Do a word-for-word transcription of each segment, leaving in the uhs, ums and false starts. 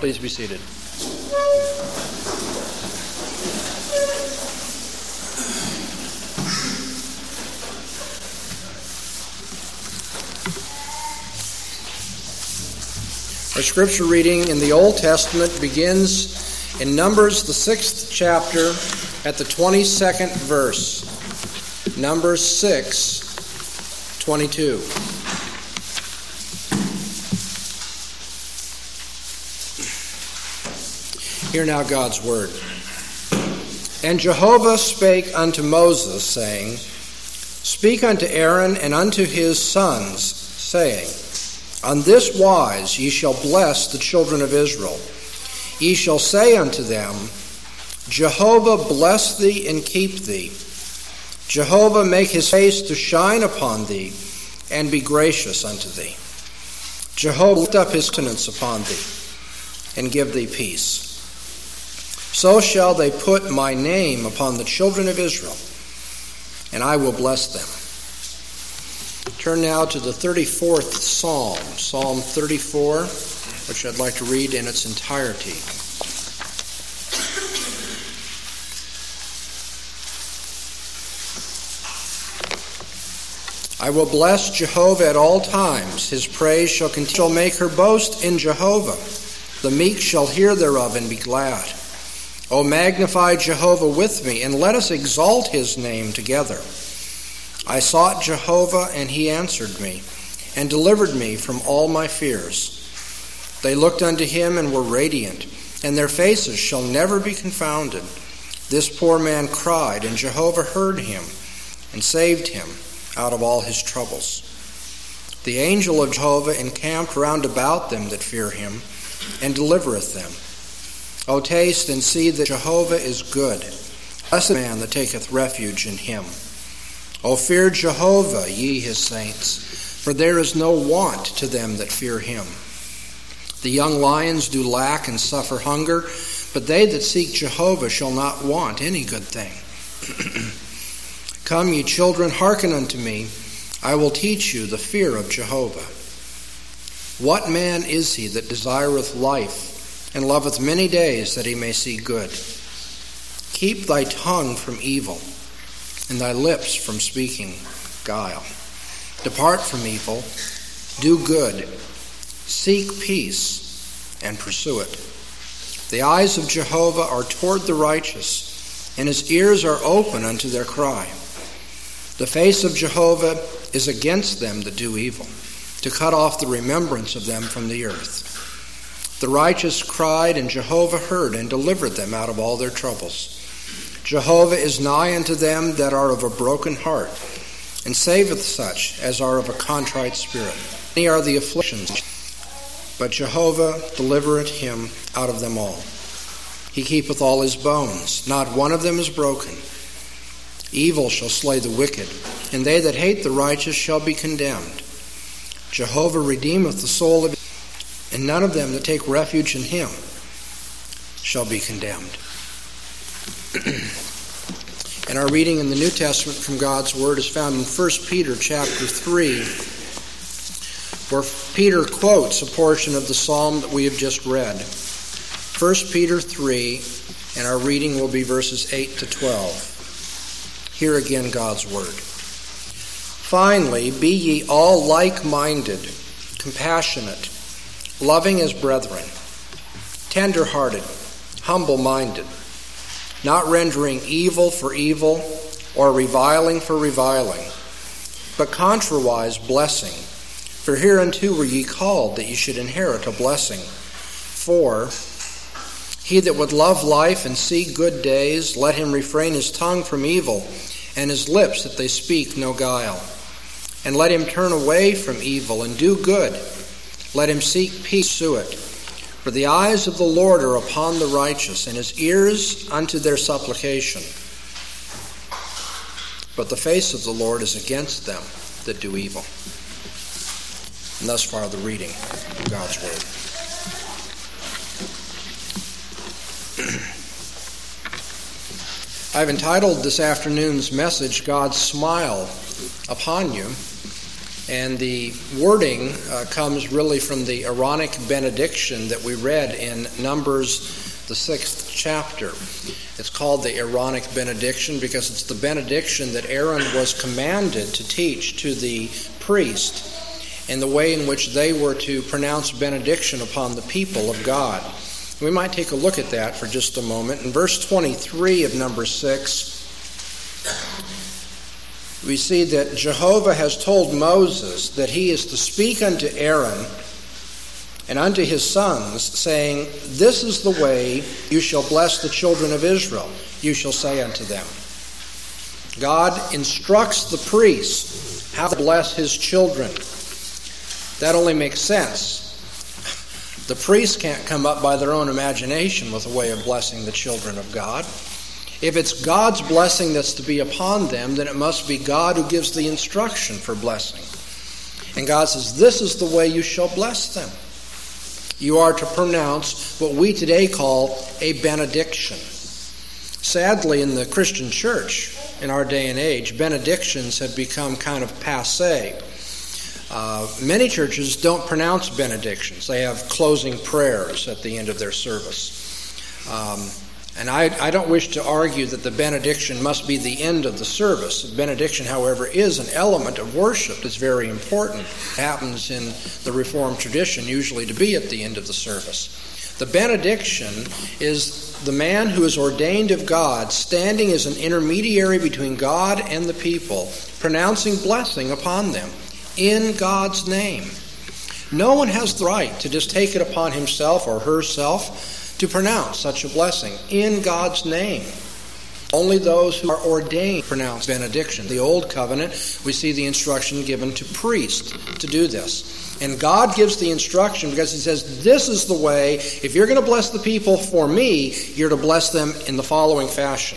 Please be seated. Our scripture reading in the Old Testament begins in Numbers, the sixth chapter, at the twenty-second verse. Numbers six, twenty-two. Hear now God's word. And Jehovah spake unto Moses, saying, Speak unto Aaron and unto his sons, saying, On this wise ye shall bless the children of Israel. Ye shall say unto them, Jehovah bless thee and keep thee. Jehovah make his face to shine upon thee, and be gracious unto thee. Jehovah lift up his countenance upon thee, and give thee peace. So shall they put my name upon the children of Israel, and I will bless them. Turn now to the thirty-fourth Psalm, Psalm thirty-four, which I'd like to read in its entirety. I will bless Jehovah at all times. His praise shall continue. Shall make her boast in Jehovah. The meek shall hear thereof and be glad. O magnify Jehovah with me, and let us exalt his name together. I sought Jehovah, and he answered me, and delivered me from all my fears. They looked unto him and were radiant, and their faces shall never be confounded. This poor man cried, and Jehovah heard him, and saved him out of all his troubles. The angel of Jehovah encamped round about them that fear him, and delivereth them. O taste and see that Jehovah is good. Blessed man that taketh refuge in him. O fear Jehovah, ye his saints, for there is no want to them that fear him. The young lions do lack and suffer hunger, but they that seek Jehovah shall not want any good thing. Come, ye children, hearken unto me. I will teach you the fear of Jehovah. What man is he that desireth life, and loveth many days, that he may see good? Keep thy tongue from evil, and thy lips from speaking guile. Depart from evil, do good, seek peace, and pursue it. The eyes of Jehovah are toward the righteous, and his ears are open unto their cry. The face of Jehovah is against them that do evil, to cut off the remembrance of them from the earth. The righteous cried, and Jehovah heard, and delivered them out of all their troubles. Jehovah is nigh unto them that are of a broken heart, and saveth such as are of a contrite spirit. Many are the afflictions, but Jehovah delivereth him out of them all. He keepeth all his bones, not one of them is broken. Evil shall slay the wicked, and they that hate the righteous shall be condemned. Jehovah redeemeth the soul of his, and none of them that take refuge in him shall be condemned. And our reading in the New Testament from God's Word is found in First Peter chapter three, where Peter quotes a portion of the psalm that we have just read. First Peter three, and our reading will be verses eight to twelve. Hear again God's Word. Finally, be ye all like-minded, compassionate, loving as brethren, tender-hearted, humble-minded, not rendering evil for evil or reviling for reviling, but contrariwise blessing. For hereunto were ye called, that ye should inherit a blessing. For he that would love life and see good days, let him refrain his tongue from evil, and his lips that they speak no guile. And let him turn away from evil and do good. Let him seek peace, pursue it. For the eyes of the Lord are upon the righteous, and his ears unto their supplication. But the face of the Lord is against them that do evil. And thus far the reading of God's Word. I've entitled this afternoon's message, God's Smile Upon You. And the wording uh, comes really from the Aaronic Benediction that we read in Numbers, the sixth chapter. It's called the Aaronic Benediction because it's the benediction that Aaron was commanded to teach to the priest, and the way in which they were to pronounce benediction upon the people of God. We might take a look at that for just a moment. In verse twenty-three of Numbers six, we see that Jehovah has told Moses that he is to speak unto Aaron and unto his sons, saying, "This is the way you shall bless the children of Israel. You shall say unto them." God instructs the priests how to bless his children. That only makes sense. The priests can't come up by their own imagination with a way of blessing the children of God. If it's God's blessing that's to be upon them, then it must be God who gives the instruction for blessing. And God says, "This is the way you shall bless them." You are to pronounce what we today call a benediction. Sadly, in the Christian church, in our day and age, benedictions have become kind of passé. Uh, many churches don't pronounce benedictions. They have closing prayers at the end of their service. Um, and I, I don't wish to argue that the benediction must be the end of the service. The benediction, however, is an element of worship that's very important. It happens in the Reformed tradition usually to be at the end of the service. The benediction is the man who is ordained of God, standing as an intermediary between God and the people, pronouncing blessing upon them in God's name. No one has the right to just take it upon himself or herself to pronounce such a blessing in God's name. Only those who are ordained pronounce benediction. The Old Covenant, we see the instruction given to priests to do this. And God gives the instruction because he says, "This is the way. If you're going to bless the people for me, you're to bless them in the following fashion."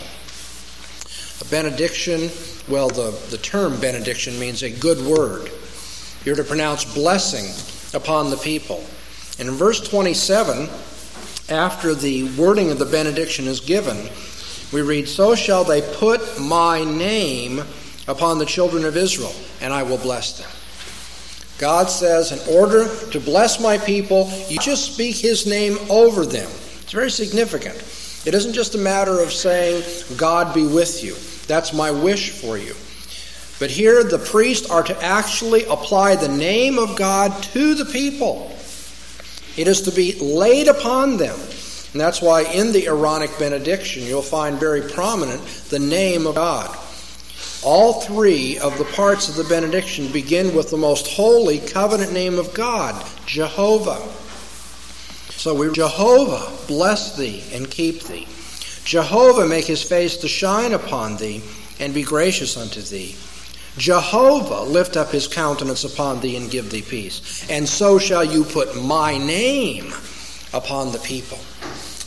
A benediction, well, the, the term benediction means a good word. You're to pronounce blessing upon the people. And in verse twenty-seven, after the wording of the benediction is given, we read, "So shall they put my name upon the children of Israel, and I will bless them." God says, in order to bless my people, you just speak his name over them. It's very significant. It isn't just a matter of saying, "God be with you." That's my wish for you. But here the priests are to actually apply the name of God to the people. It is to be laid upon them. And that's why in the Aaronic benediction you'll find very prominent the name of God. All three of the parts of the benediction begin with the most holy covenant name of God, Jehovah. So we, Jehovah, bless thee and keep thee. Jehovah, make his face to shine upon thee and be gracious unto thee. Jehovah, lift up his countenance upon thee and give thee peace. And so shall you put my name upon the people.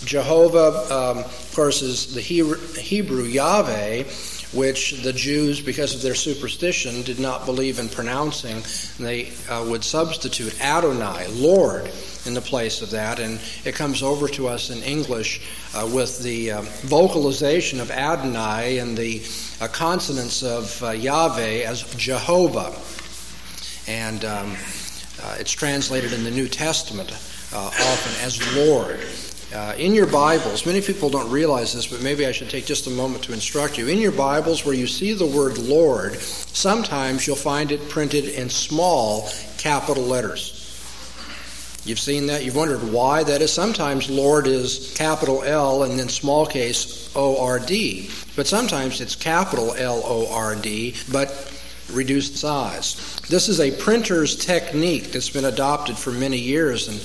Jehovah, um, of course, is the Hebrew Yahweh, which the Jews, because of their superstition, did not believe in pronouncing. They uh, would substitute Adonai, Lord, in the place of that, and it comes over to us in English uh, with the um, vocalization of Adonai and the uh, consonants of uh, Yahweh as Jehovah. And um, uh, it's translated in the New Testament uh, often as Lord. Uh, in your Bibles, many people don't realize this, but maybe I should take just a moment to instruct you. In your Bibles, where you see the word Lord, sometimes you'll find it printed in small capital letters. You've seen that. You've wondered why that is. Sometimes Lord is capital L and then small case O R D. But sometimes it's capital L O R D, but reduced size. This is a printer's technique that's been adopted for many years in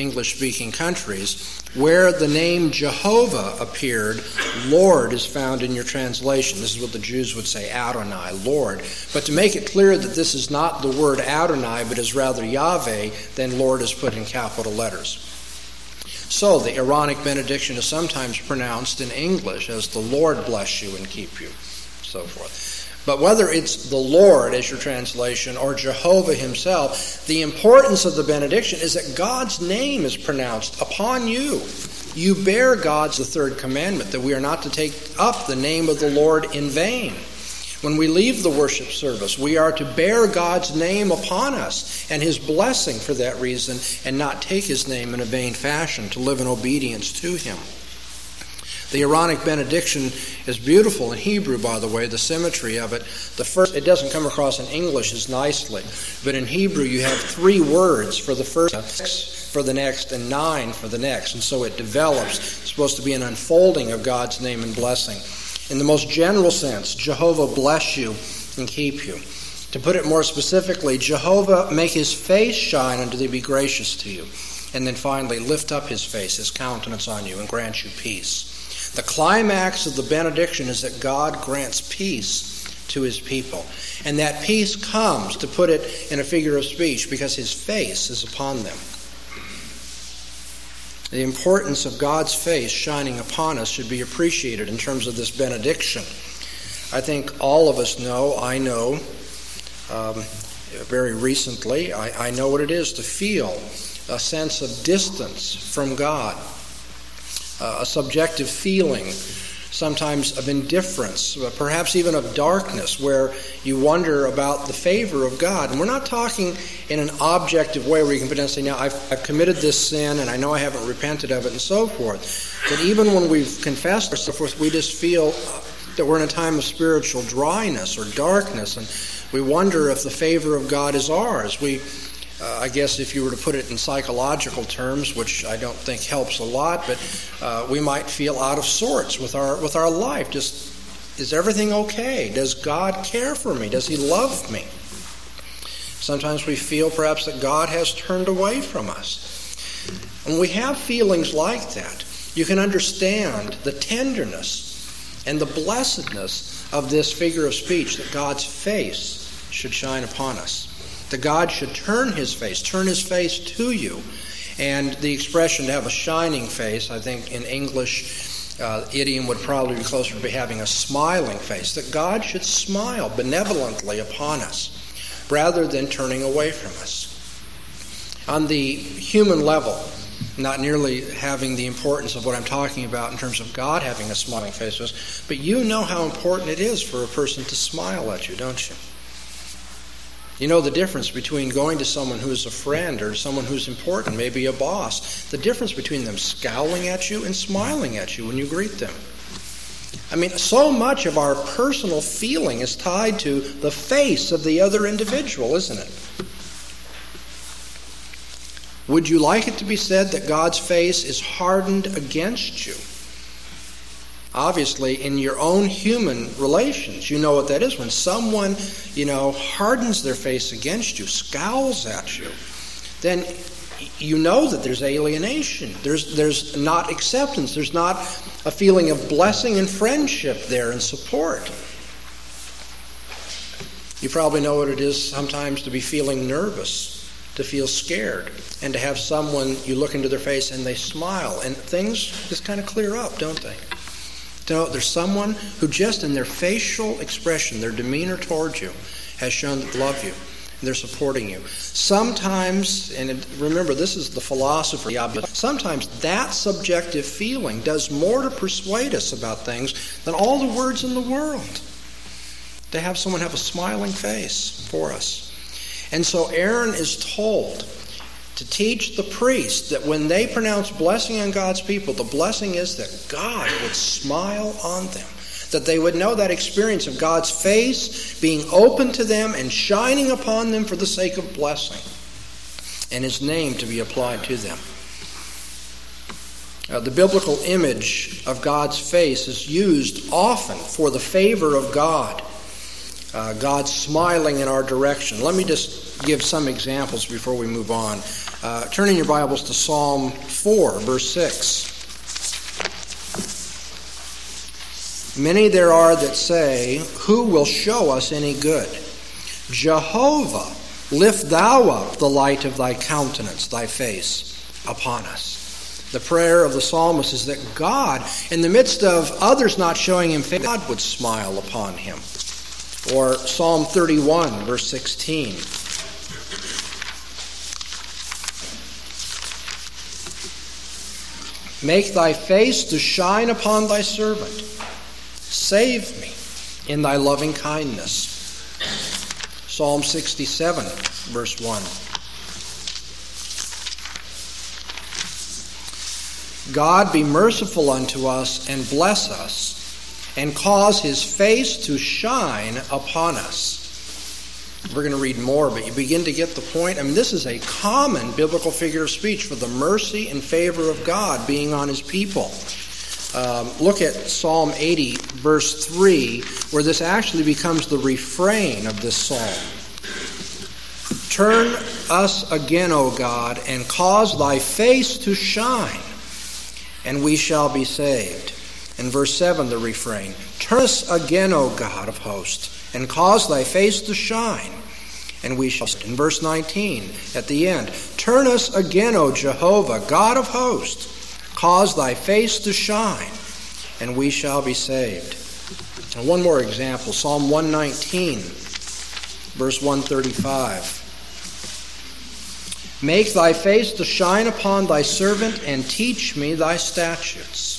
English-speaking countries. Where the name Jehovah appeared, Lord is found in your translation. This is what the Jews would say, Adonai, Lord. But to make it clear that this is not the word Adonai, but is rather Yahweh, then Lord is put in capital letters. So the Aaronic benediction is sometimes pronounced in English as the Lord bless you and keep you, so forth. But whether it's the Lord as your translation or Jehovah himself, the importance of the benediction is that God's name is pronounced upon you. You bear God's the third commandment, that we are not to take up the name of the Lord in vain. When we leave the worship service, we are to bear God's name upon us and his blessing for that reason, and not take his name in a vain fashion, to live in obedience to him. The Aaronic Benediction is beautiful in Hebrew, by the way, the symmetry of it. The first, it doesn't come across in English as nicely, but in Hebrew you have three words for the first, six for the next, and nine for the next, and so it develops. It's supposed to be an unfolding of God's name and blessing. In the most general sense, Jehovah bless you and keep you. To put it more specifically, Jehovah make his face shine unto thee, be gracious to you. And then finally, lift up his face, his countenance on you, and grant you peace. The climax of the benediction is that God grants peace to his people. And that peace comes, to put it in a figure of speech, because his face is upon them. The importance of God's face shining upon us should be appreciated in terms of this benediction. I think all of us know, I know, um, very recently, I, I know what it is to feel a sense of distance from God, uh, a subjective feeling, sometimes of indifference, perhaps even of darkness, where you wonder about the favor of God. And we're not talking in an objective way where you can potentially, now I've, I've committed this sin and I know I haven't repented of it and so forth. But even when we've confessed ourselves, we just feel that we're in a time of spiritual dryness or darkness, and we wonder if the favor of God is ours. We, uh, I guess if you were to put it in psychological terms, which I don't think helps a lot, but uh, we might feel out of sorts with our with our life. Just, is everything okay? Does God care for me? Does he love me? Sometimes we feel perhaps that God has turned away from us. And we have feelings like that. You can understand the tenderness and the blessedness of this figure of speech, that God's face should shine upon us. That God should turn his face, turn his face to you. And the expression to have a shining face, I think in English uh, idiom would probably be closer to be having a smiling face. That God should smile benevolently upon us, rather than turning away from us. On the human level, not nearly having the importance of what I'm talking about in terms of God having a smiling face, but you know how important it is for a person to smile at you, don't you? You know the difference between going to someone who's a friend or someone who's important, maybe a boss, the difference between them scowling at you and smiling at you when you greet them. I mean, so much of our personal feeling is tied to the face of the other individual, isn't it? Would you like it to be said that God's face is hardened against you? Obviously, in your own human relations, you know what that is. When someone, you know, hardens their face against you, scowls at you, then you know that there's alienation. There's there's not acceptance. There's not a feeling of blessing and friendship there and support. You probably know what it is sometimes to be feeling nervous, to feel scared, and to have someone, you look into their face and they smile, and things just kind of clear up, don't they? So there's someone who just in their facial expression, their demeanor towards you, has shown that they love you. They're supporting you. Sometimes, and it, remember this is the philosopher, sometimes that subjective feeling does more to persuade us about things than all the words in the world. To have someone have a smiling face for us. And so Aaron is told to teach the priests that when they pronounce blessing on God's people, the blessing is that God would smile on them. That they would know that experience of God's face being open to them and shining upon them for the sake of blessing, and his name to be applied to them. Uh, the biblical image of God's face is used often for the favor of God, uh, God smiling in our direction. Let me just give some examples before we move on. Uh, turn in your Bibles to Psalm four, verse six. Many there are that say, who will show us any good? Jehovah, lift thou up the light of thy countenance, thy face, upon us. The prayer of the psalmist is that God, in the midst of others not showing him favor, God would smile upon him. Or Psalm thirty-one, verse sixteen. Make thy face to shine upon thy servant. Save me. in thy loving kindness. Psalm sixty-seven, verse one. God be merciful unto us and bless us, and cause his face to shine upon us. We're going to read more, but you begin to get the point. I mean, this is a common biblical figure of speech for the mercy and favor of God being on his people. Um, look at Psalm eighty, verse three, where this actually becomes the refrain of this psalm. Turn us again, O God, and cause thy face to shine, and we shall be saved. In verse seven, the refrain, turn us again, O God of hosts, and cause thy face to shine, and we shall. In verse nineteen, at the end, turn us again, O Jehovah, God of hosts, cause thy face to shine, and we shall be saved. And one more example, Psalm one nineteen, verse one thirty-five. Make thy face to shine upon thy servant, and teach me thy statutes.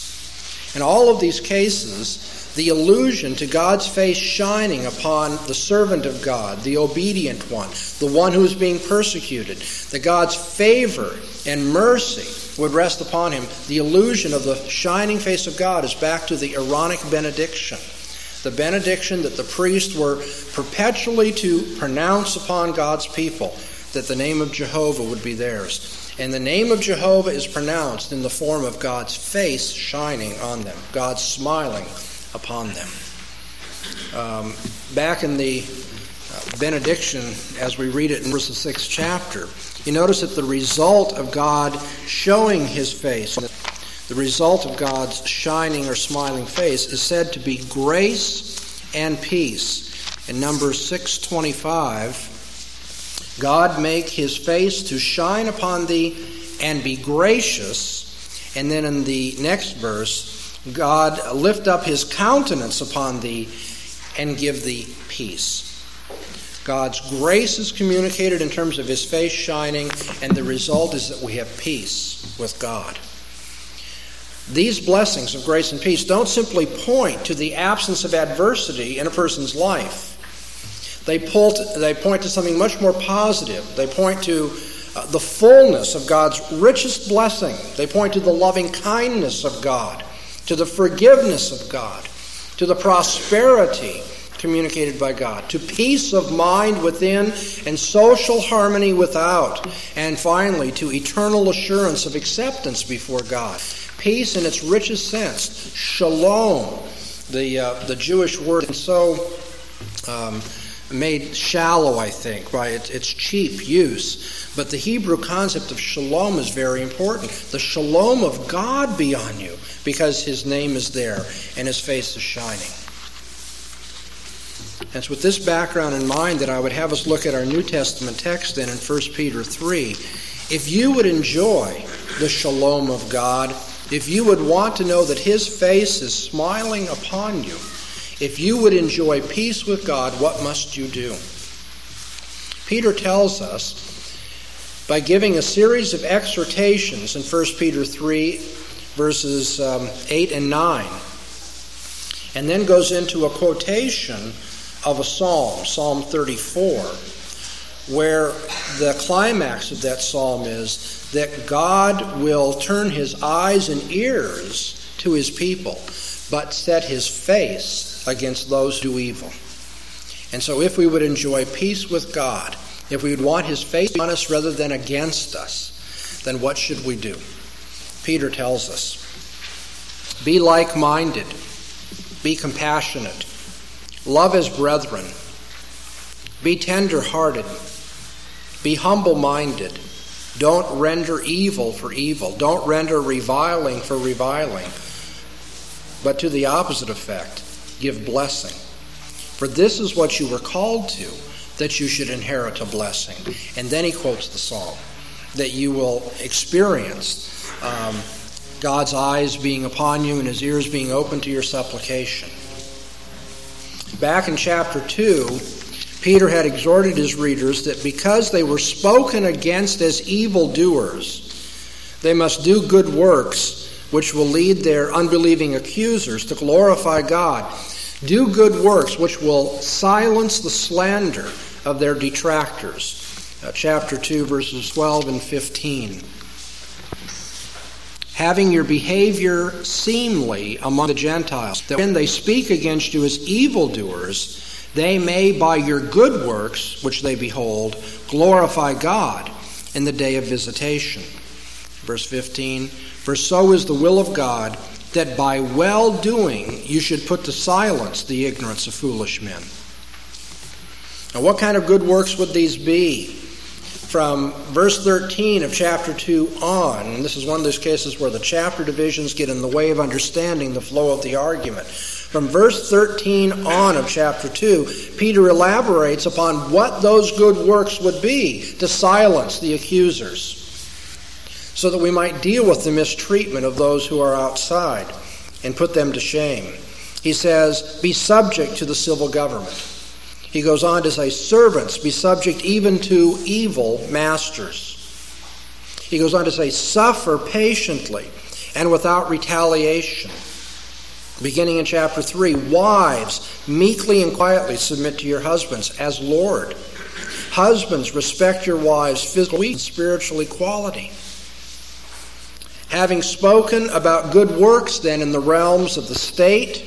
In all of these cases, the allusion to God's face shining upon the servant of God, the obedient one, the one who is being persecuted, that God's favor and mercy would rest upon him. The allusion of the shining face of God is back to the Aaronic Benediction, the benediction that the priests were perpetually to pronounce upon God's people, that the name of Jehovah would be theirs. And the name of Jehovah is pronounced in the form of God's face shining on them, God smiling upon them. Um, back in the benediction, as we read it in verse sixth chapter, you notice that the result of God showing his face, the result of God's shining or smiling face, is said to be grace and peace. In Numbers six twenty-five, God make his face to shine upon thee and be gracious. And then in the next verse, God lift up his countenance upon thee and give thee peace. God's grace is communicated in terms of his face shining, and the result is that we have peace with God. These blessings of grace and peace don't simply point to the absence of adversity in a person's life. They, pull to, they point to something much more positive. They point to uh, the fullness of God's richest blessing. They point to the loving kindness of God, to the forgiveness of God, to the prosperity communicated by God, to peace of mind within and social harmony without, and finally to eternal assurance of acceptance before God. Peace in its richest sense, shalom, the, uh, the Jewish word. And so... Um, made shallow, I think, by its cheap use. But the Hebrew concept of shalom is very important. The shalom of God be on you, because his name is there and his face is shining. And it's with this background in mind that I would have us look at our New Testament text then in First Peter three. If you would enjoy the shalom of God, if you would want to know that his face is smiling upon you, if you would enjoy peace with God, what must you do? Peter tells us by giving a series of exhortations in First Peter three, verses um, eight and nine, and then goes into a quotation of a psalm, Psalm thirty-four, where the climax of that psalm is that God will turn his eyes and ears to his people, but set his face against those who do evil. And so if we would enjoy peace with God, if we would want his face on us rather than against us, then what should we do? Peter tells us, be like-minded, be compassionate, love as brethren, be tender-hearted, be humble-minded, don't render evil for evil, don't render reviling for reviling, but to the opposite effect, give blessing. For this is what you were called to, that you should inherit a blessing. And then he quotes the psalm, that you will experience um, God's eyes being upon you and his ears being open to your supplication. Back in chapter two, Peter had exhorted his readers that because they were spoken against as evildoers, they must do good works, which will lead their unbelieving accusers to glorify God. Do good works which will silence the slander of their detractors. Uh, chapter two, verses twelve and fifteen. Having your behavior seemly among the Gentiles, that when they speak against you as evildoers, they may by your good works, which they behold, glorify God in the day of visitation. Verse fifteen, for so is the will of God, that by well-doing you should put to silence the ignorance of foolish men. Now, what kind of good works would these be? From verse thirteen of chapter two on, and this is one of those cases where the chapter divisions get in the way of understanding the flow of the argument. From verse thirteen on of chapter two, Peter elaborates upon what those good works would be to silence the accusers, so that we might deal with the mistreatment of those who are outside and put them to shame. He says, be subject to the civil government. He goes on to say, servants, be subject even to evil masters. He goes on to say, suffer patiently and without retaliation. Beginning in chapter three, wives, meekly and quietly submit to your husbands as Lord. Husbands, respect your wives' physical and spiritual equality. Having spoken about good works, then, in the realms of the state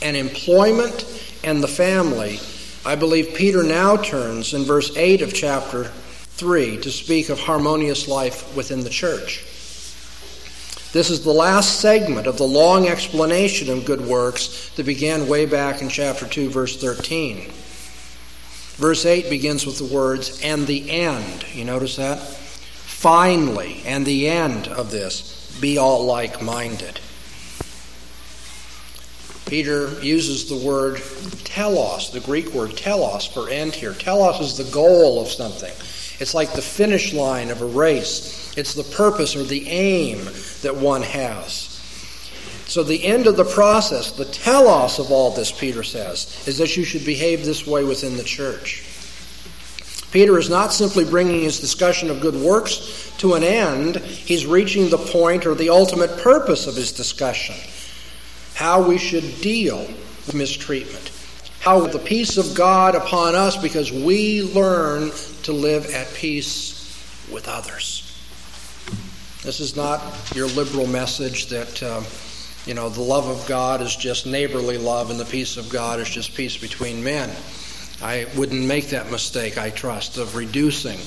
and employment and the family, I believe Peter now turns in verse eight of chapter three to speak of harmonious life within the church. This is the last segment of the long explanation of good works that began way back in chapter two, verse thirteen. Verse eight begins with the words, and the end. You notice that? Finally, and the end of this, be all like-minded. Peter uses the word telos, the Greek word telos, for end here. Telos is the goal of something. It's like the finish line of a race. It's the purpose or the aim that one has. So the end of the process, the telos of all this, Peter says, is that you should behave this way within the church. Peter is not simply bringing his discussion of good works to an end. He's reaching the point or the ultimate purpose of his discussion. How we should deal with mistreatment. How the peace of God upon us because we learn to live at peace with others. This is not your liberal message that, um, you know, the love of God is just neighborly love and the peace of God is just peace between men. I wouldn't make that mistake, I trust, of reducing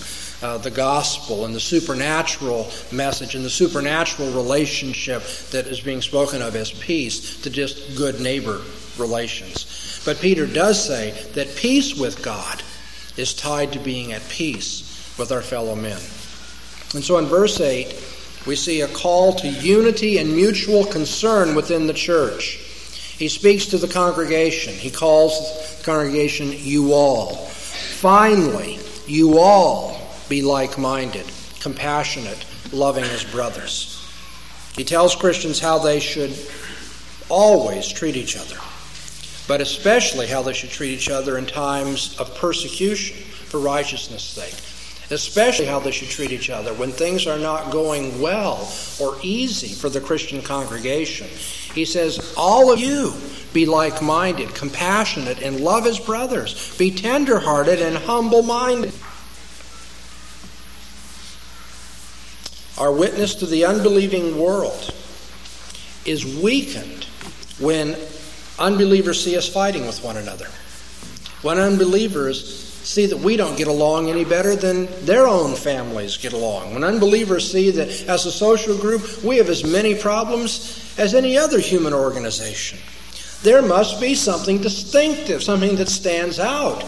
uh, the gospel and the supernatural message and the supernatural relationship that is being spoken of as peace to just good neighbor relations. But Peter does say that peace with God is tied to being at peace with our fellow men. And so in verse eight, we see a call to unity and mutual concern within the church. He speaks to the congregation. He calls the congregation, you all. Finally, you all be like-minded, compassionate, loving as brothers. He tells Christians how they should always treat each other, but especially how they should treat each other in times of persecution for righteousness' sake. Especially how they should treat each other when things are not going well or easy for the Christian congregation. He says, all of you be like-minded, compassionate, and love as brothers. Be tender-hearted and humble-minded. Our witness to the unbelieving world is weakened when unbelievers see us fighting with one another. When unbelievers see that we don't get along any better than their own families get along. When unbelievers see that as a social group we have as many problems as any other human organization. There must be something distinctive, something that stands out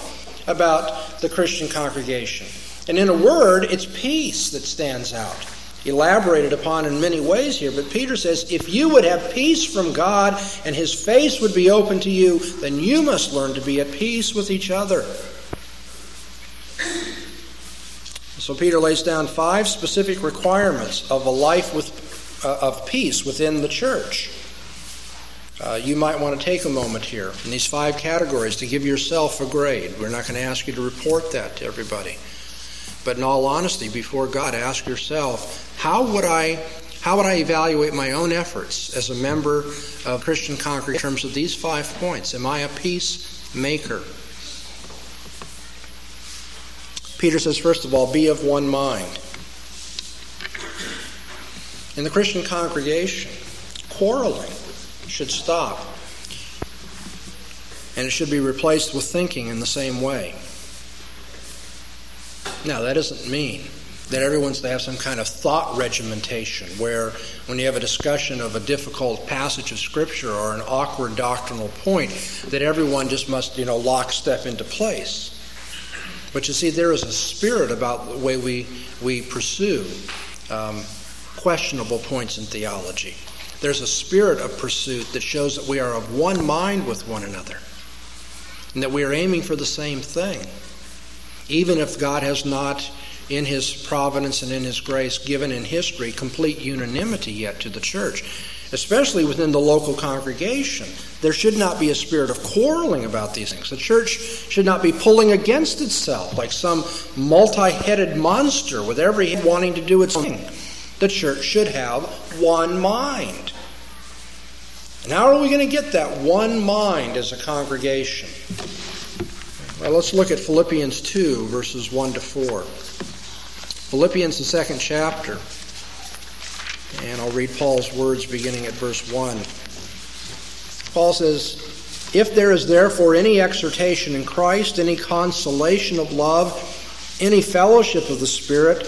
about the Christian congregation. And in a word, it's peace that stands out. Elaborated upon in many ways here, but Peter says, if you would have peace from God and his face would be open to you, then you must learn to be at peace with each other. So Peter lays down five specific requirements of a life with, uh, of peace within the church. Uh, you might want to take a moment here in these five categories to give yourself a grade. We're not going to ask you to report that to everybody. But in all honesty, before God, ask yourself, how would I How would I evaluate my own efforts as a member of Christian congregation in terms of these five points? Am I a peacemaker? Peter says, first of all, be of one mind. In the Christian congregation, quarreling should stop, and it should be replaced with thinking in the same way. Now, that doesn't mean that everyone's to have some kind of thought regimentation where when you have a discussion of a difficult passage of Scripture or an awkward doctrinal point, that everyone just must, you know, lockstep into place. But you see, there is a spirit about the way we, we pursue um, questionable points in theology. There's a spirit of pursuit that shows that we are of one mind with one another and that we are aiming for the same thing. Even if God has not, in His providence and in His grace, given in history complete unanimity yet to the church, especially within the local congregation, there should not be a spirit of quarreling about these things. The church should not be pulling against itself like some multi-headed monster with every head wanting to do its own thing. The church should have one mind. And how are we going to get that one mind as a congregation? Well, let's look at Philippians two, verses one to four. Philippians, the second chapter. And I'll read Paul's words beginning at verse one. Paul says, "If there is therefore any exhortation in Christ, any consolation of love, any fellowship of the Spirit,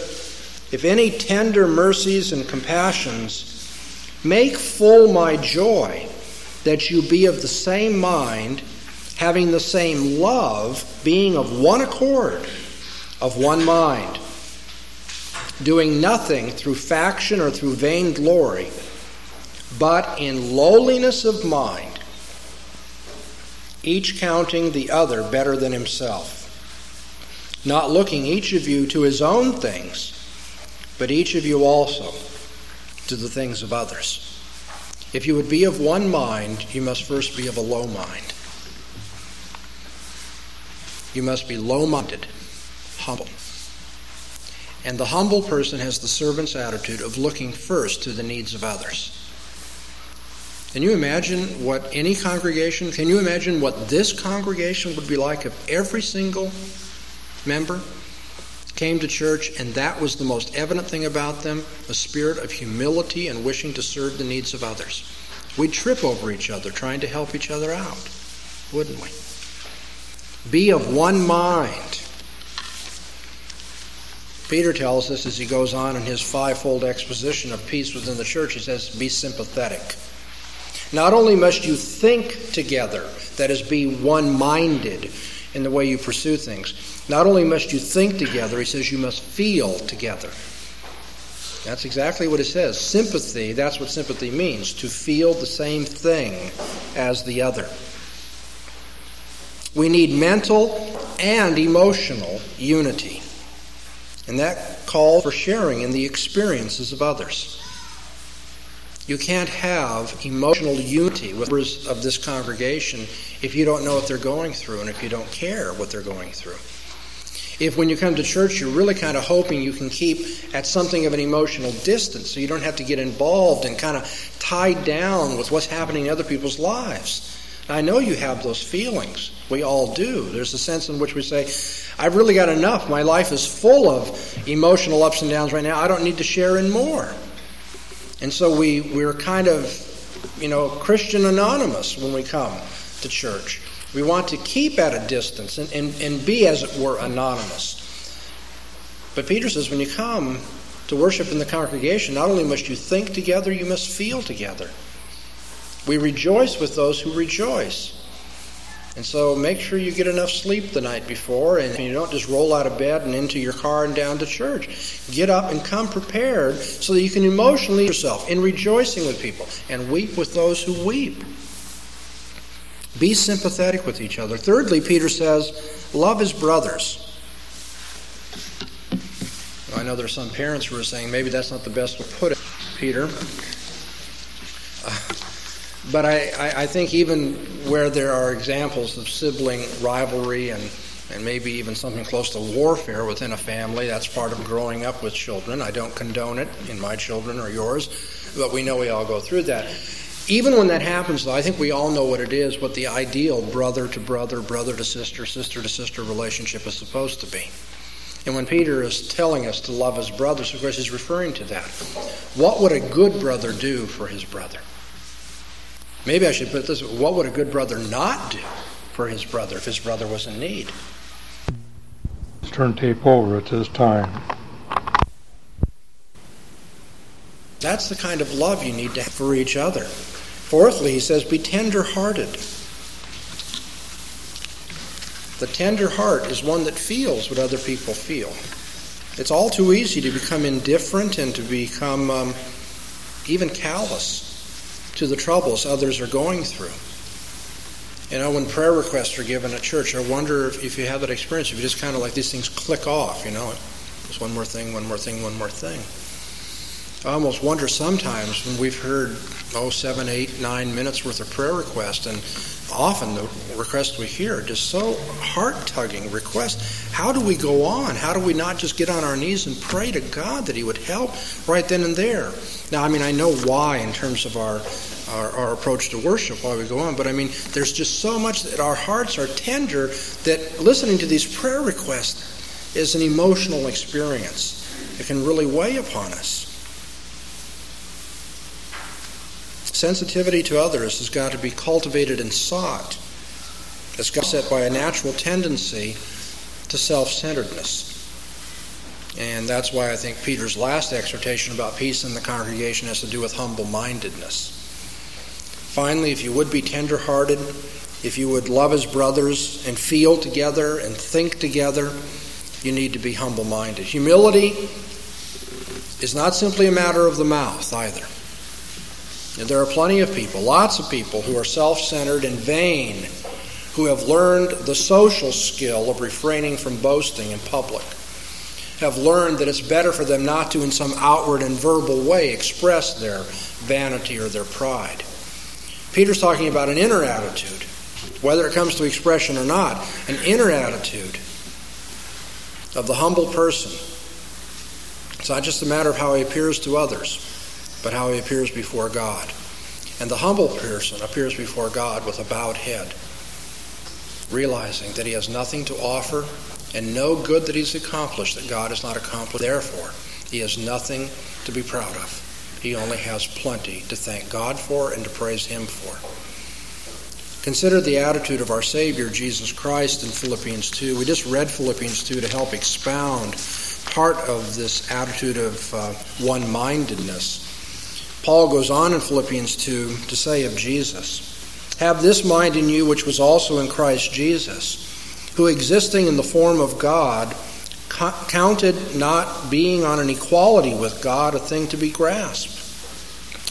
if any tender mercies and compassions, make full my joy, that you be of the same mind, having the same love, being of one accord, of one mind, doing nothing through faction or through vainglory, but in lowliness of mind, each counting the other better than himself, not looking each of you to his own things, but each of you also to the things of others. If you would be of one mind, you must first be of a low mind. You must be low-minded, humble. And the humble person has the servant's attitude of looking first to the needs of others." Can you imagine what any congregation, can you imagine what this congregation would be like if every single member came to church and that was the most evident thing about them, a spirit of humility and wishing to serve the needs of others? We'd trip over each other trying to help each other out, wouldn't we? Be of one mind. Peter tells us as he goes on in his fivefold exposition of peace within the church, he says, be sympathetic. Not only must you think together, that is, be one-minded in the way you pursue things, not only must you think together, he says you must feel together. That's exactly what it says. Sympathy, that's what sympathy means, to feel the same thing as the other. We need mental and emotional unity. And that calls for sharing in the experiences of others. You can't have emotional unity with members of this congregation if you don't know what they're going through and if you don't care what they're going through. If when you come to church you're really kind of hoping you can keep at something of an emotional distance so you don't have to get involved and kind of tied down with what's happening in other people's lives. I know you have those feelings. We all do. There's a sense in which we say, I've really got enough. My life is full of emotional ups and downs right now. I don't need to share in more. And so we, we're kind of, you know, Christian anonymous when we come to church. We want to keep at a distance and, and, and be, as it were, anonymous. But Peter says when you come to worship in the congregation, not only must you think together, you must feel together. We rejoice with those who rejoice. And so make sure you get enough sleep the night before and you don't just roll out of bed and into your car and down to church. Get up and come prepared so that you can emotionally yourself in rejoicing with people and weep with those who weep. Be sympathetic with each other. Thirdly, Peter says, love his brothers. I know there are some parents who are saying maybe that's not the best way to put it, Peter. Uh, But I, I think even where there are examples of sibling rivalry and, and maybe even something close to warfare within a family. That's part of growing up with children. I don't condone it in my children or yours, but we know we all go through that. Even when that happens, though, I think we all know what it is, what the ideal brother to brother, brother to sister, sister to sister relationship is supposed to be. And when Peter is telling us to love his brothers, of course, he's referring to that. What would a good brother do for his brother? Maybe I should put this, what would a good brother not do for his brother if his brother was in need? Let's turn tape over at this time. That's the kind of love you need to have for each other. Fourthly, he says, be tender-hearted. The tender heart is one that feels what other people feel. It's all too easy to become indifferent and to become um, even callous to the troubles others are going through. You know, when prayer requests are given at church, I wonder if, if you have that experience, if you just kind of like these things click off, you know, just one more thing, one more thing, one more thing. I almost wonder sometimes when we've heard, oh, seven, eight, nine minutes worth of prayer requests, and often the requests we hear are just so heart-tugging requests. How do we go on? How do we not just get on our knees and pray to God that he would help right then and there? Now, I mean, I know why in terms of our, our, our approach to worship, why we go on, but I mean, there's just so much that our hearts are tender that listening to these prayer requests is an emotional experience. It can really weigh upon us. Sensitivity to others has got to be cultivated and sought. It's got set by a natural tendency to self-centeredness. And that's why I think Peter's last exhortation about peace in the congregation has to do with humble-mindedness. Finally, if you would be tender-hearted, if you would love as brothers and feel together and think together, you need to be humble-minded. Humility is not simply a matter of the mouth either. And there are plenty of people, lots of people, who are self-centered and vain, who have learned the social skill of refraining from boasting in public, have learned that it's better for them not to in some outward and verbal way express their vanity or their pride. Peter's talking about an inner attitude, whether it comes to expression or not, an inner attitude of the humble person. It's not just a matter of how he appears to others, but how he appears before God. And the humble person appears before God with a bowed head, realizing that he has nothing to offer and no good that he's accomplished that God has not accomplished. Therefore, he has nothing to be proud of. He only has plenty to thank God for and to praise him for. Consider the attitude of our Savior, Jesus Christ, in Philippians two. We just read Philippians two to help expound part of this attitude of uh, one-mindedness. Paul goes on in Philippians two to say of Jesus, "Have this mind in you which was also in Christ Jesus, who existing in the form of God, counted not being on an equality with God a thing to be grasped,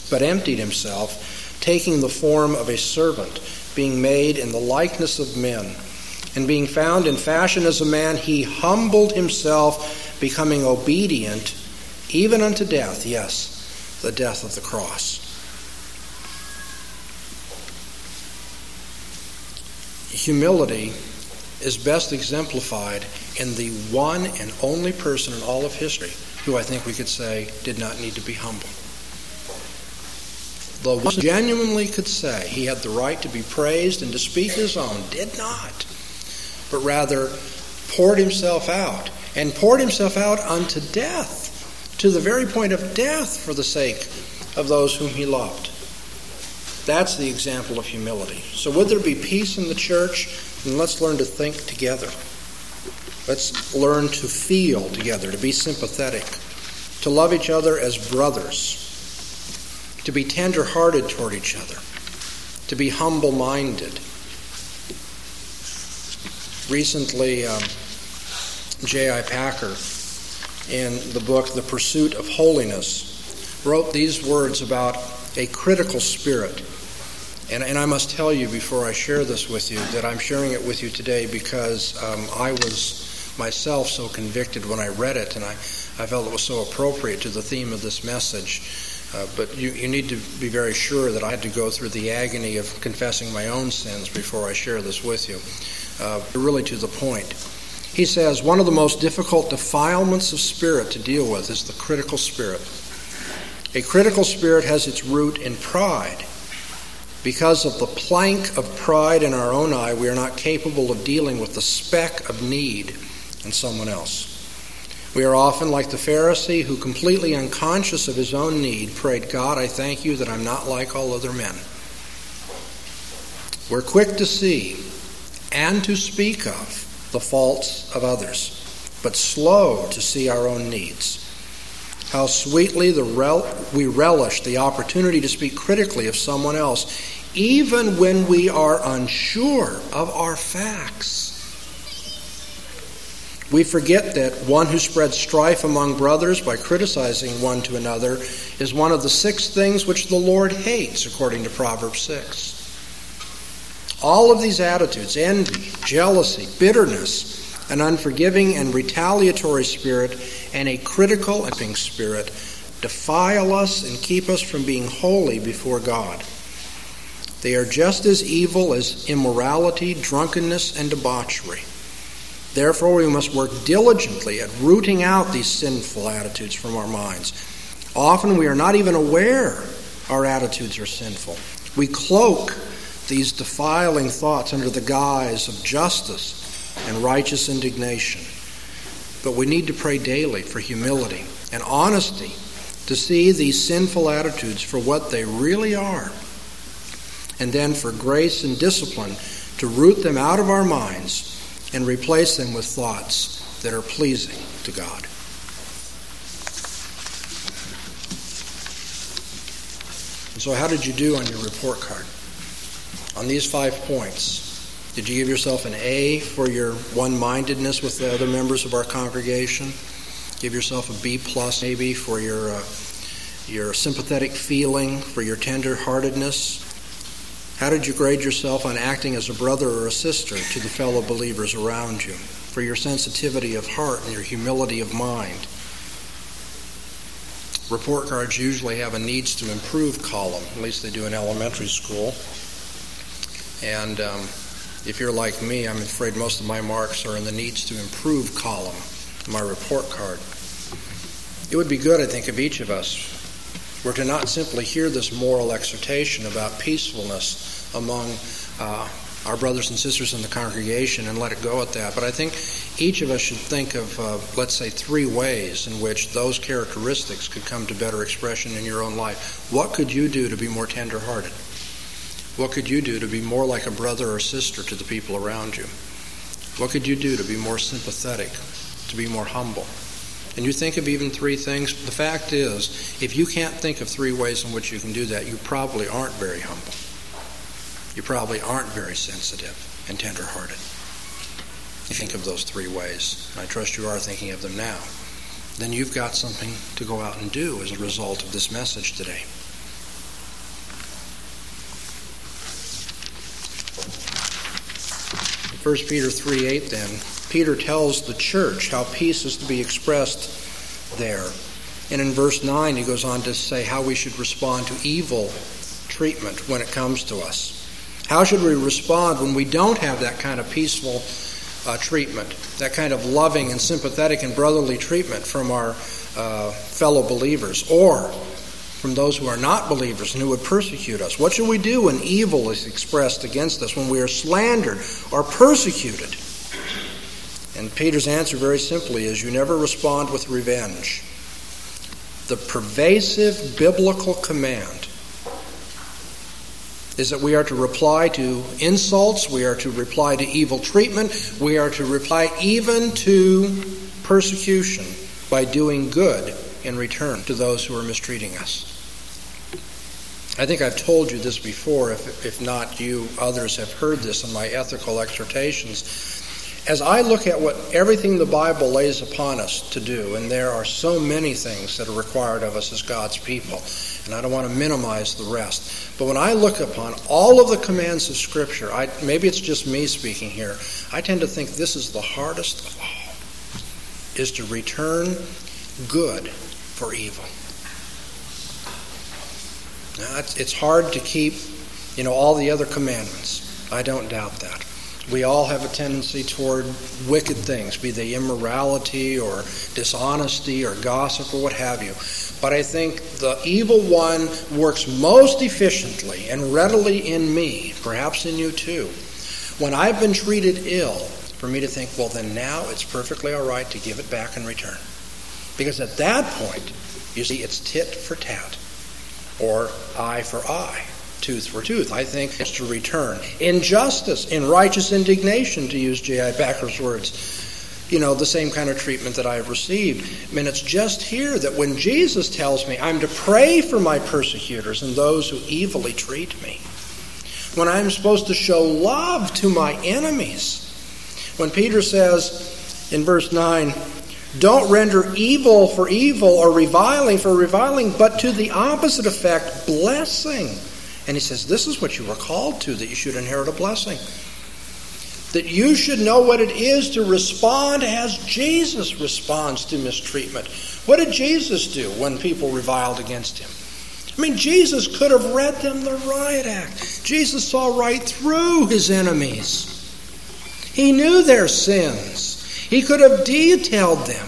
but emptied himself, taking the form of a servant, being made in the likeness of men, and being found in fashion as a man, he humbled himself, becoming obedient, even unto death, yes, the death of the cross." Humility is best exemplified in the one and only person in all of history who I think we could say did not need to be humble. The one who genuinely could say he had the right to be praised and to speak his own did not, but rather poured himself out, and poured himself out unto death, to the very point of death for the sake of those whom he loved. That's the example of humility. So would there be peace in the church? Then let's learn to think together. Let's learn to feel together, to be sympathetic, to love each other as brothers, to be tender-hearted toward each other, to be humble-minded. Recently, um, J I Packer, in the book The Pursuit of Holiness, wrote these words about a critical spirit. And, and I must tell you before I share this with you that I'm sharing it with you today because um, I was myself so convicted when I read it, and I, I felt it was so appropriate to the theme of this message. Uh, but you, you need to be very sure that I had to go through the agony of confessing my own sins before I share this with you. Uh, really to the point. He says, one of the most difficult defilements of spirit to deal with is the critical spirit. A critical spirit has its root in pride. Because of the plank of pride in our own eye, we are not capable of dealing with the speck of need in someone else. We are often like the Pharisee who, completely unconscious of his own need, prayed, "God, I thank you that I'm not like all other men." We're quick to see and to speak of the faults of others, but slow to see our own needs. How sweetly the rel- we relish the opportunity to speak critically of someone else, even when we are unsure of our facts. We forget that one who spreads strife among brothers by criticizing one to another is one of the six things which the Lord hates, according to Proverbs six. All of these attitudes, envy, jealousy, bitterness, an unforgiving and retaliatory spirit, and a critical and spirit, defile us and keep us from being holy before God. They are just as evil as immorality, drunkenness, and debauchery. Therefore, we must work diligently at rooting out these sinful attitudes from our minds. Often we are not even aware our attitudes are sinful. We cloak these defiling thoughts under the guise of justice and righteous indignation. But we need to pray daily for humility and honesty to see these sinful attitudes for what they really are, and then for grace and discipline to root them out of our minds and replace them with thoughts that are pleasing to God. And so how did you do on your report card? On these five points, did you give yourself an A for your one-mindedness with the other members of our congregation? Give yourself a B plus maybe for your, uh, your sympathetic feeling, for your tender-heartedness? How did you grade yourself on acting as a brother or a sister to the fellow believers around you, for your sensitivity of heart and your humility of mind? Report cards usually have a needs to improve column, at least they do in elementary school. And um, if you're like me, I'm afraid most of my marks are in the needs to improve column, my report card. It would be good, I think, of each of us were to not simply hear this moral exhortation about peacefulness among uh, our brothers and sisters in the congregation and let it go at that. But I think each of us should think of, uh, let's say, three ways in which those characteristics could come to better expression in your own life. What could you do to be more tender-hearted? What could you do to be more like a brother or sister to the people around you? What could you do to be more sympathetic, to be more humble? And you think of even three things. The fact is, if you can't think of three ways in which you can do that, you probably aren't very humble. You probably aren't very sensitive and tender-hearted. You think of those three ways, and I trust you are thinking of them now. Then you've got something to go out and do as a result of this message today. First Peter three eight then, Peter tells the church how peace is to be expressed there. And in verse nine, he goes on to say how we should respond to evil treatment when it comes to us. How should we respond when we don't have that kind of peaceful uh, treatment, that kind of loving and sympathetic and brotherly treatment from our uh, fellow believers or from those who are not believers and who would persecute us? What should we do when evil is expressed against us, when we are slandered or persecuted? And Peter's answer very simply is, you never respond with revenge. The pervasive biblical command is that we are to reply to insults, we are to reply to evil treatment, we are to reply even to persecution by doing good in return to those who are mistreating us. I think I've told you this before, if, if not you, others have heard this in my ethical exhortations. As I look at what everything the Bible lays upon us to do, and there are so many things that are required of us as God's people, and I don't want to minimize the rest, but when I look upon all of the commands of Scripture, I, maybe it's just me speaking here, I tend to think this is the hardest of all, is to return good for evil. Now, it's hard to keep, you know, all the other commandments. I don't doubt that. We all have a tendency toward wicked things, be they immorality or dishonesty or gossip or what have you. But I think the evil one works most efficiently and readily in me, perhaps in you too, when I've been treated ill, for me to think, well, then now it's perfectly all right to give it back in return. Because at that point, you see, it's tit for tat, or eye for eye, tooth for tooth. I think it's to return. In justice, in righteous indignation, to use J I Packer's words, you know, the same kind of treatment that I have received. I mean, it's just here that when Jesus tells me I'm to pray for my persecutors and those who evilly treat me, when I'm supposed to show love to my enemies, when Peter says in verse nine, don't render evil for evil or reviling for reviling, but to the opposite effect, blessing. And he says, this is what you were called to, that you should inherit a blessing. That you should know what it is to respond as Jesus responds to mistreatment. What did Jesus do when people reviled against him? I mean, Jesus could have read them the riot act. Jesus saw right through his enemies. He knew their sins. He could have detailed them.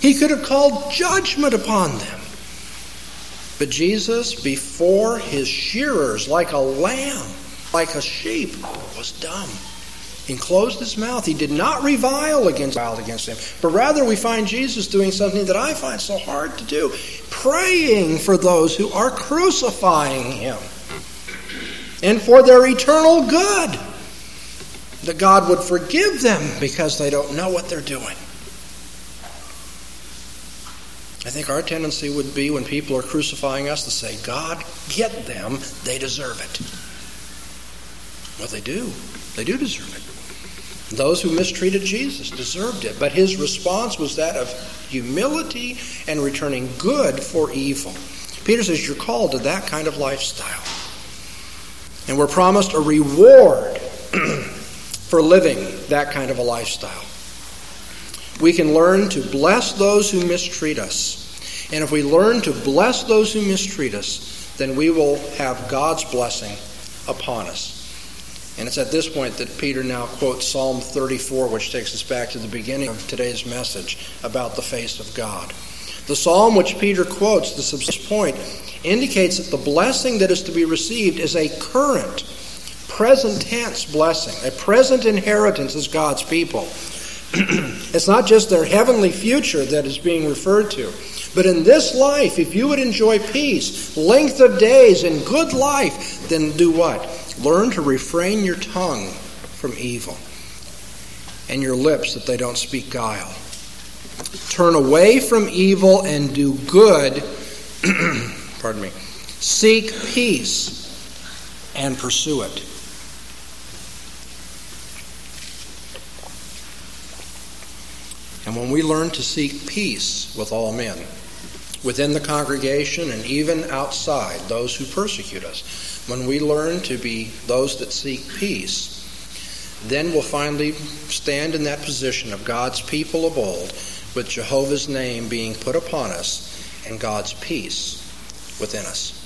He could have called judgment upon them. But Jesus, before his shearers, like a lamb, like a sheep, was dumb. He closed his mouth. He did not revile against, against him. But rather we find Jesus doing something that I find so hard to do. Praying for those who are crucifying him. And for their eternal good. That God would forgive them because they don't know what they're doing. I think our tendency would be, when people are crucifying us, to say, God, get them, they deserve it. Well, they do. They do deserve it. Those who mistreated Jesus deserved it. But his response was that of humility and returning good for evil. Peter says you're called to that kind of lifestyle. And we're promised a reward for living that kind of a lifestyle. We can learn to bless those who mistreat us. And if we learn to bless those who mistreat us, then we will have God's blessing upon us. And it's at this point that Peter now quotes Psalm thirty-four, which takes us back to the beginning of today's message about the face of God. The psalm which Peter quotes, the subsequent point, indicates that the blessing that is to be received is a current present tense blessing, a present inheritance as God's people. It's not just their heavenly future that is being referred to, but in this life, if you would enjoy peace, length of days, and good life, then do what? Learn to refrain your tongue from evil and your lips that they don't speak guile. Turn away from evil and do good. Pardon me. Seek peace and pursue it. And when we learn to seek peace with all men, within the congregation and even outside, those who persecute us, when we learn to be those that seek peace, then we'll finally stand in that position of God's people of old, with Jehovah's name being put upon us and God's peace within us.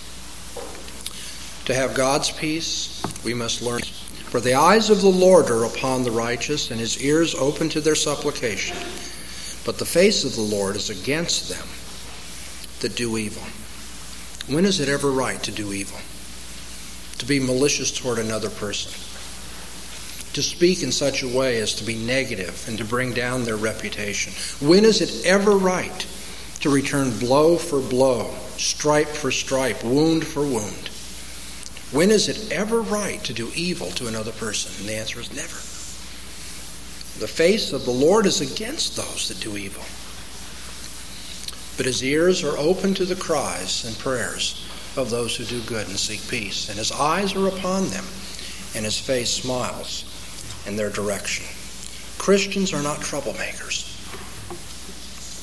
To have God's peace, we must learn. For the eyes of the Lord are upon the righteous, and his ears open to their supplication. But the face of the Lord is against them that do evil. When is it ever right to do evil? To be malicious toward another person? To speak in such a way as to be negative and to bring down their reputation? When is it ever right to return blow for blow, stripe for stripe, wound for wound? When is it ever right to do evil to another person? And the answer is never. The face of the Lord is against those that do evil. But his ears are open to the cries and prayers of those who do good and seek peace. And his eyes are upon them, and his face smiles in their direction. Christians are not troublemakers.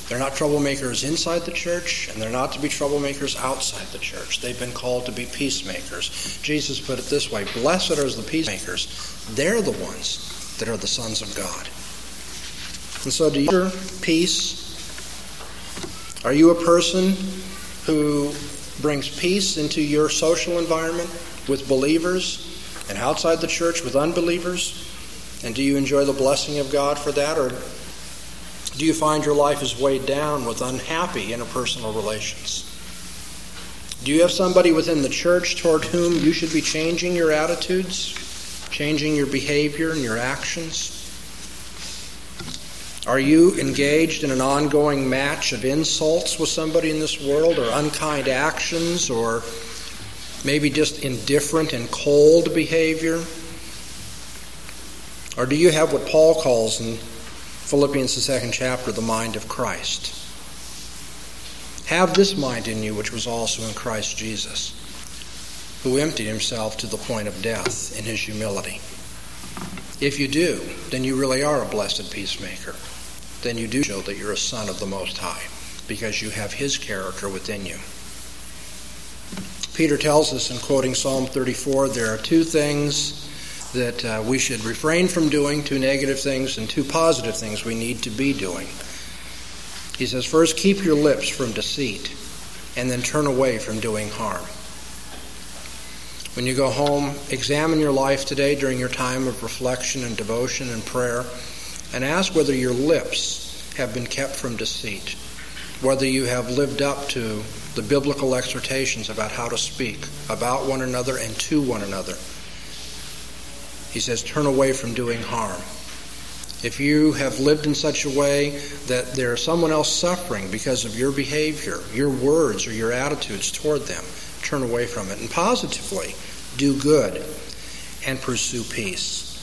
They're not troublemakers inside the church, and they're not to be troublemakers outside the church. They've been called to be peacemakers. Jesus put it this way, blessed are the peacemakers. They're the ones that are the sons of God. And so do you deserve peace? Are you a person who brings peace into your social environment with believers and outside the church with unbelievers? And do you enjoy the blessing of God for that? Or do you find your life is weighed down with unhappy interpersonal relations? Do you have somebody within the church toward whom you should be changing your attitudes, changing your behavior and your actions? Are you engaged in an ongoing match of insults with somebody in this world, or unkind actions, or maybe just indifferent and cold behavior? Or do you have what Paul calls in Philippians the second chapter, the mind of Christ? Have this mind in you, which was also in Christ Jesus, who emptied himself to the point of death in his humility. If you do, then you really are a blessed peacemaker. Then you do show that you're a son of the Most High, because you have his character within you. Peter tells us in quoting Psalm thirty-four, there are two things that uh, we should refrain from doing, two negative things and two positive things we need to be doing. He says, first, keep your lips from deceit, and then turn away from doing harm. When you go home, examine your life today during your time of reflection and devotion and prayer, and ask whether your lips have been kept from deceit, whether you have lived up to the biblical exhortations about how to speak about one another and to one another. He says, turn away from doing harm. If you have lived in such a way that there is someone else suffering because of your behavior, your words, or your attitudes toward them, turn away from it, and positively do good and pursue peace.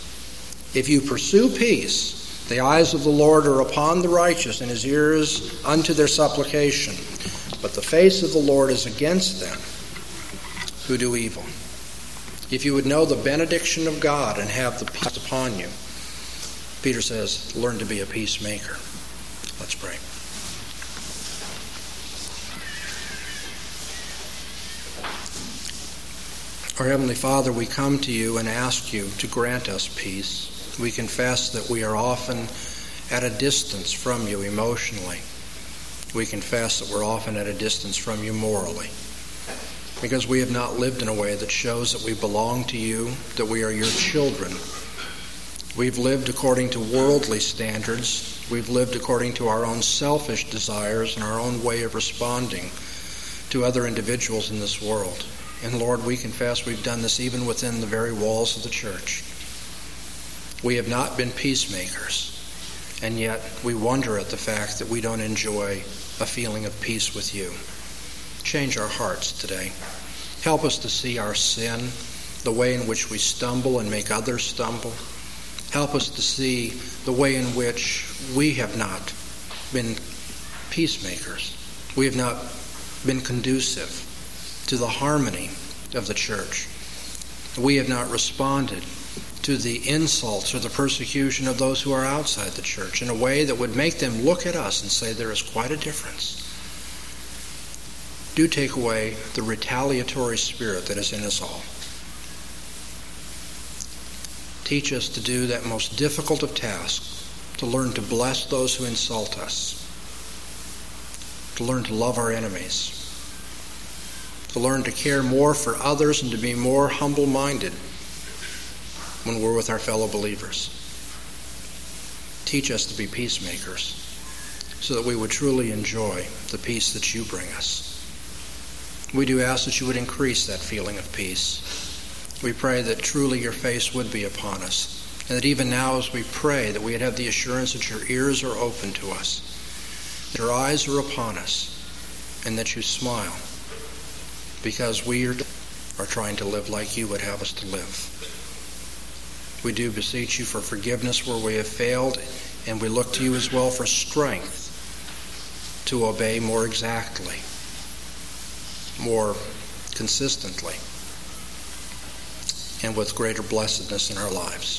If you pursue peace, the eyes of the Lord are upon the righteous and his ears unto their supplication, but the face of the Lord is against them who do evil. If you would know the benediction of God and have the peace upon you, Peter says, learn to be a peacemaker. Let's pray. Our Heavenly Father, we come to you and ask you to grant us peace. We confess that we are often at a distance from you emotionally. We confess that we're often at a distance from you morally, because we have not lived in a way that shows that we belong to you, that we are your children. We've lived according to worldly standards. We've lived according to our own selfish desires and our own way of responding to other individuals in this world. And Lord, we confess we've done this even within the very walls of the church. We have not been peacemakers, and yet we wonder at the fact that we don't enjoy a feeling of peace with you. Change our hearts today. Help us to see our sin, the way in which we stumble and make others stumble. Help us to see the way in which we have not been peacemakers. We have not been conducive to the harmony of the church. We have not responded to the insults or the persecution of those who are outside the church in a way that would make them look at us and say there is quite a difference. Do take away the retaliatory spirit that is in us all. Teach us to do that most difficult of tasks, to learn to bless those who insult us, to learn to love our enemies, to learn to care more for others and to be more humble-minded when we're with our fellow believers. Teach us to be peacemakers so that we would truly enjoy the peace that you bring us. We do ask that you would increase that feeling of peace. We pray that truly your face would be upon us, and that even now as we pray that we would have the assurance that your ears are open to us, that your eyes are upon us, and that you smile, because we are trying to live like you would have us to live. We do beseech you for forgiveness where we have failed, and we look to you as well for strength to obey more exactly, more consistently, and with greater blessedness in our lives.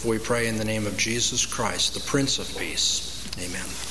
For we pray in the name of Jesus Christ, the Prince of Peace. Amen.